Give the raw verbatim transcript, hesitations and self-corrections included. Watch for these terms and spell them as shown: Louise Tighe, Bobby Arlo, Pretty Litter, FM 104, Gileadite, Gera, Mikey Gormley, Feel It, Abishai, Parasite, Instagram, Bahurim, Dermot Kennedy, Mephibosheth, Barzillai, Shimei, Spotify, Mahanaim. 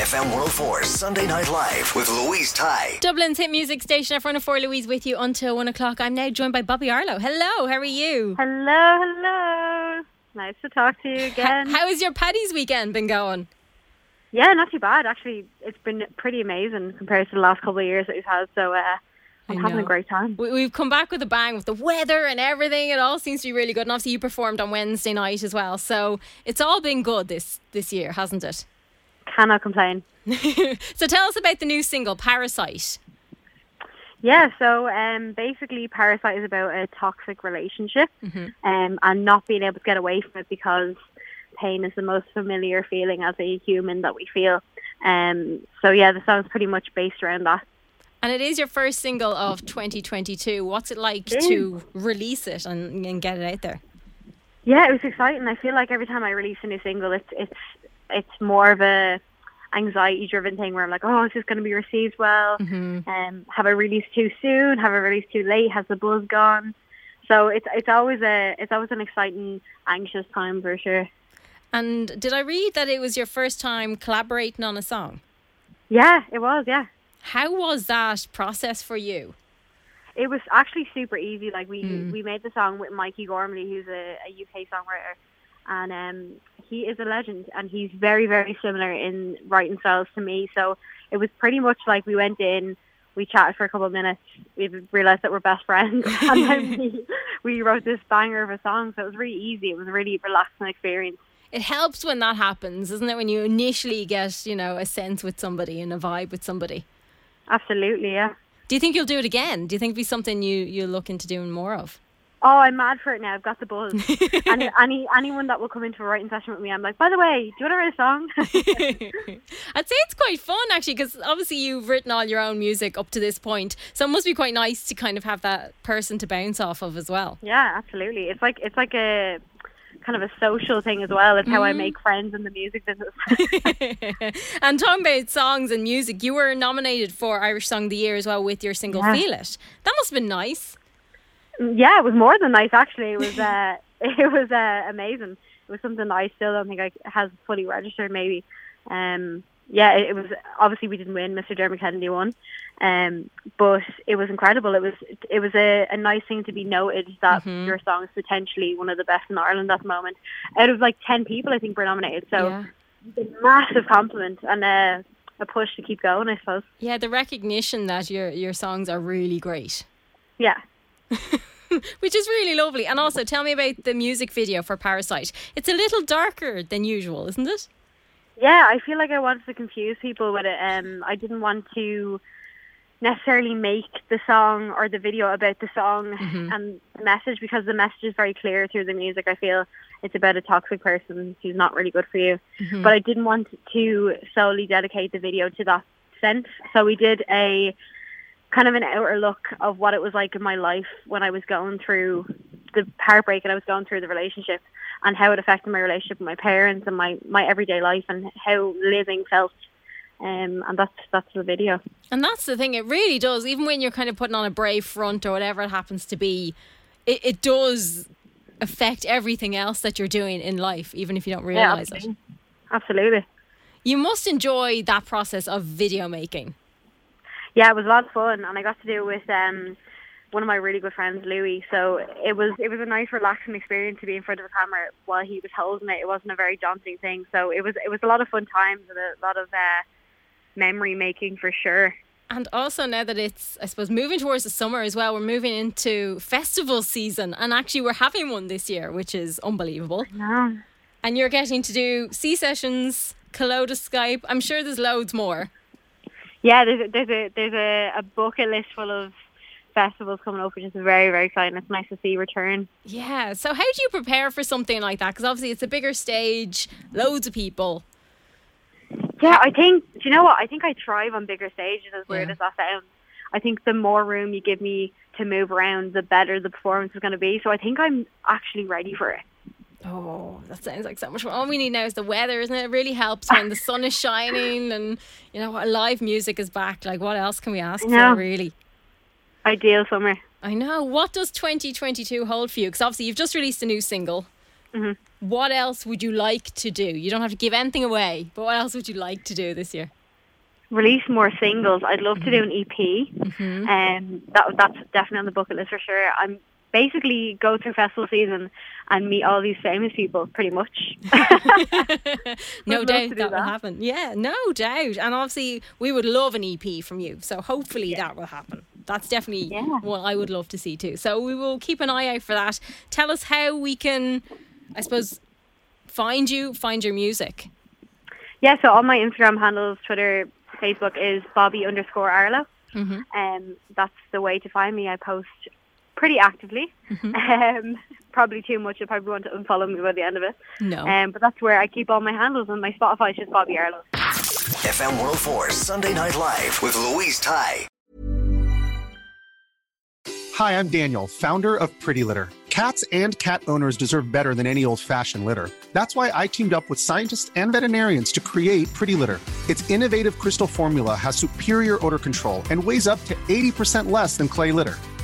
F M one oh four Sunday Night Live with Louise Tighe. Dublin's hit music station, F M one oh four. Louise with you until one o'clock. I'm now joined by Bobby Arlo. Hello, how are you? Hello, hello. Nice to talk to you again. H- how has your Paddy's weekend been going? Yeah, not too bad. Actually, it's been pretty amazing compared to the last couple of years that we've had. So uh, I'm I having know. a great time. We- we've come back with a bang with the weather and everything. It all seems to be really good. And obviously you performed on Wednesday night as well. So it's all been good this, this year, hasn't it? Cannot complain. So tell us about the new single, Parasite. Yeah, so um, basically Parasite is about a toxic relationship, mm-hmm. um, and not being able to get away from it because pain is the most familiar feeling as a human that we feel. Um, so yeah, the song's pretty much based around that. And it is your first single of twenty twenty-two. What's it like it to release it and, and get it out there? Yeah, it was exciting. I feel like every time I release a new single, it's it's... it's more of a anxiety-driven thing where I'm like, oh, is this going to be received well? Mm-hmm. Um, have I released too soon? Have I released too late? Has the buzz gone? So it's it's always a it's always an exciting, anxious time for sure. And did I read that it was your first time collaborating on a song? Yeah, it was. Yeah. How was that process for you? It was actually super easy. Like we mm. we made the song with Mikey Gormley, who's a, a U K songwriter. And um, he is a legend, and he's very, very similar in writing styles to me. So it was pretty much like we went in, we chatted for a couple of minutes, we realised that we're best friends, and then we, we wrote this banger of a song. So it was really easy. It was a really relaxing experience. It helps when that happens, isn't it? When you initially get, you know, a sense with somebody and a vibe with somebody. Absolutely, yeah. Do you think you'll do it again? Do you think it'll be something you, you look into doing more of? Oh, I'm mad for it now. I've got the buzz. Any, any anyone that will come into a writing session with me, I'm like, by the way, do you want to write a song? I'd say it's quite fun, actually, because obviously you've written all your own music up to this point. So it must be quite nice to kind of have that person to bounce off of as well. Yeah, absolutely. It's like it's like a kind of a social thing as well. It's how mm. I make friends in the music business. And talking about songs and music, you were nominated for Irish Song of the Year as well with your single yeah. Feel It. That must have been nice. Yeah, it was more than nice, actually. It was uh, it was uh, amazing. It was something that I still don't think I has fully registered, maybe. Um, yeah, it, it was... Obviously, we didn't win. Mister Dermot Kennedy won. Um, but it was incredible. It was it was a, a nice thing to be noted that mm-hmm. your song is potentially one of the best in Ireland at the moment. Out of, like, ten people, I think, were nominated. So, yeah. It's a massive compliment. And... Uh, a push to keep going, I suppose. Yeah, the recognition that your your songs are really great. Yeah. Which is really lovely. And also tell me about the music video for Parasite. It's a little darker than usual, isn't it? Yeah, I feel like I wanted to confuse people with it. Um, I didn't want to necessarily make the song or the video about the song mm-hmm. and the message, because the message is very clear through the music. I feel it's about a toxic person who's not really good for you. Mm-hmm. But I didn't want to solely dedicate the video to that sense. So we did a... kind of an outer look of what it was like in my life when I was going through the heartbreak and I was going through the relationship, and how it affected my relationship with my parents and my, my everyday life and how living felt. Um, and that's that's the video. And that's the thing, it really does, even when you're kind of putting on a brave front or whatever it happens to be, it, it does affect everything else that you're doing in life, even if you don't realise yeah, it. Absolutely. You must enjoy that process of video making. Yeah, it was a lot of fun, and I got to do it with um, one of my really good friends, Louie. So it was it was a nice, relaxing experience to be in front of a camera while he was holding it. It wasn't a very daunting thing. So it was it was a lot of fun times and a lot of uh, memory making for sure. And also now that it's, I suppose, moving towards the summer as well, we're moving into festival season, and actually we're having one this year, which is unbelievable. Yeah. And you're getting to do sea sessions, Kaleidoscope. I'm sure there's loads more. Yeah, there's a, there's a there's a, a bucket list full of festivals coming up, which is very, very exciting. It's nice to see return. Yeah. So how do you prepare for something like that? Because obviously it's a bigger stage, loads of people. Yeah, I think, do you know what? I think I thrive on bigger stages, as weird yeah. as that sounds. I think the more room you give me to move around, the better the performance is going to be. So I think I'm actually ready for it. Oh, that sounds like so much fun. All we need now is the weather, isn't it? It really helps when the sun is shining and, you know, live music is back. Like, what else can we ask for, really? Ideal summer. I know. What does twenty twenty-two hold for you? Because obviously you've just released a new single. Mm-hmm. What else would you like to do? You don't have to give anything away, but what else would you like to do this year? Release more singles. I'd love mm-hmm. to do an E P. Mm-hmm. Um, that that's definitely on the bucket list for sure. I'm basically go through festival season and meet all these famous people, pretty much. No doubt that, that will happen. Yeah, no doubt. And obviously we would love an E P from you, so hopefully yeah. that will happen. That's definitely yeah. what I would love to see too. So we will keep an eye out for that. Tell us how we can, I suppose, find you, find your music. Yeah, so all my Instagram handles, Twitter, Facebook is Bobby underscore Arlo. Mm-hmm. Um, that's the way to find me. I post pretty actively. Mm-hmm. Um, probably too much. You'll probably want to unfollow me by the end of it. No. Um, but that's where I keep all my handles, and my Spotify is just Bobby Arlo. F M one oh four Sunday Night Live with Louise Tighe. Hi, I'm Daniel, founder of Pretty Litter. Cats and cat owners deserve better than any old-fashioned litter. That's why I teamed up with scientists and veterinarians to create Pretty Litter. Its innovative crystal formula has superior odor control and weighs up to eighty percent less than clay litter.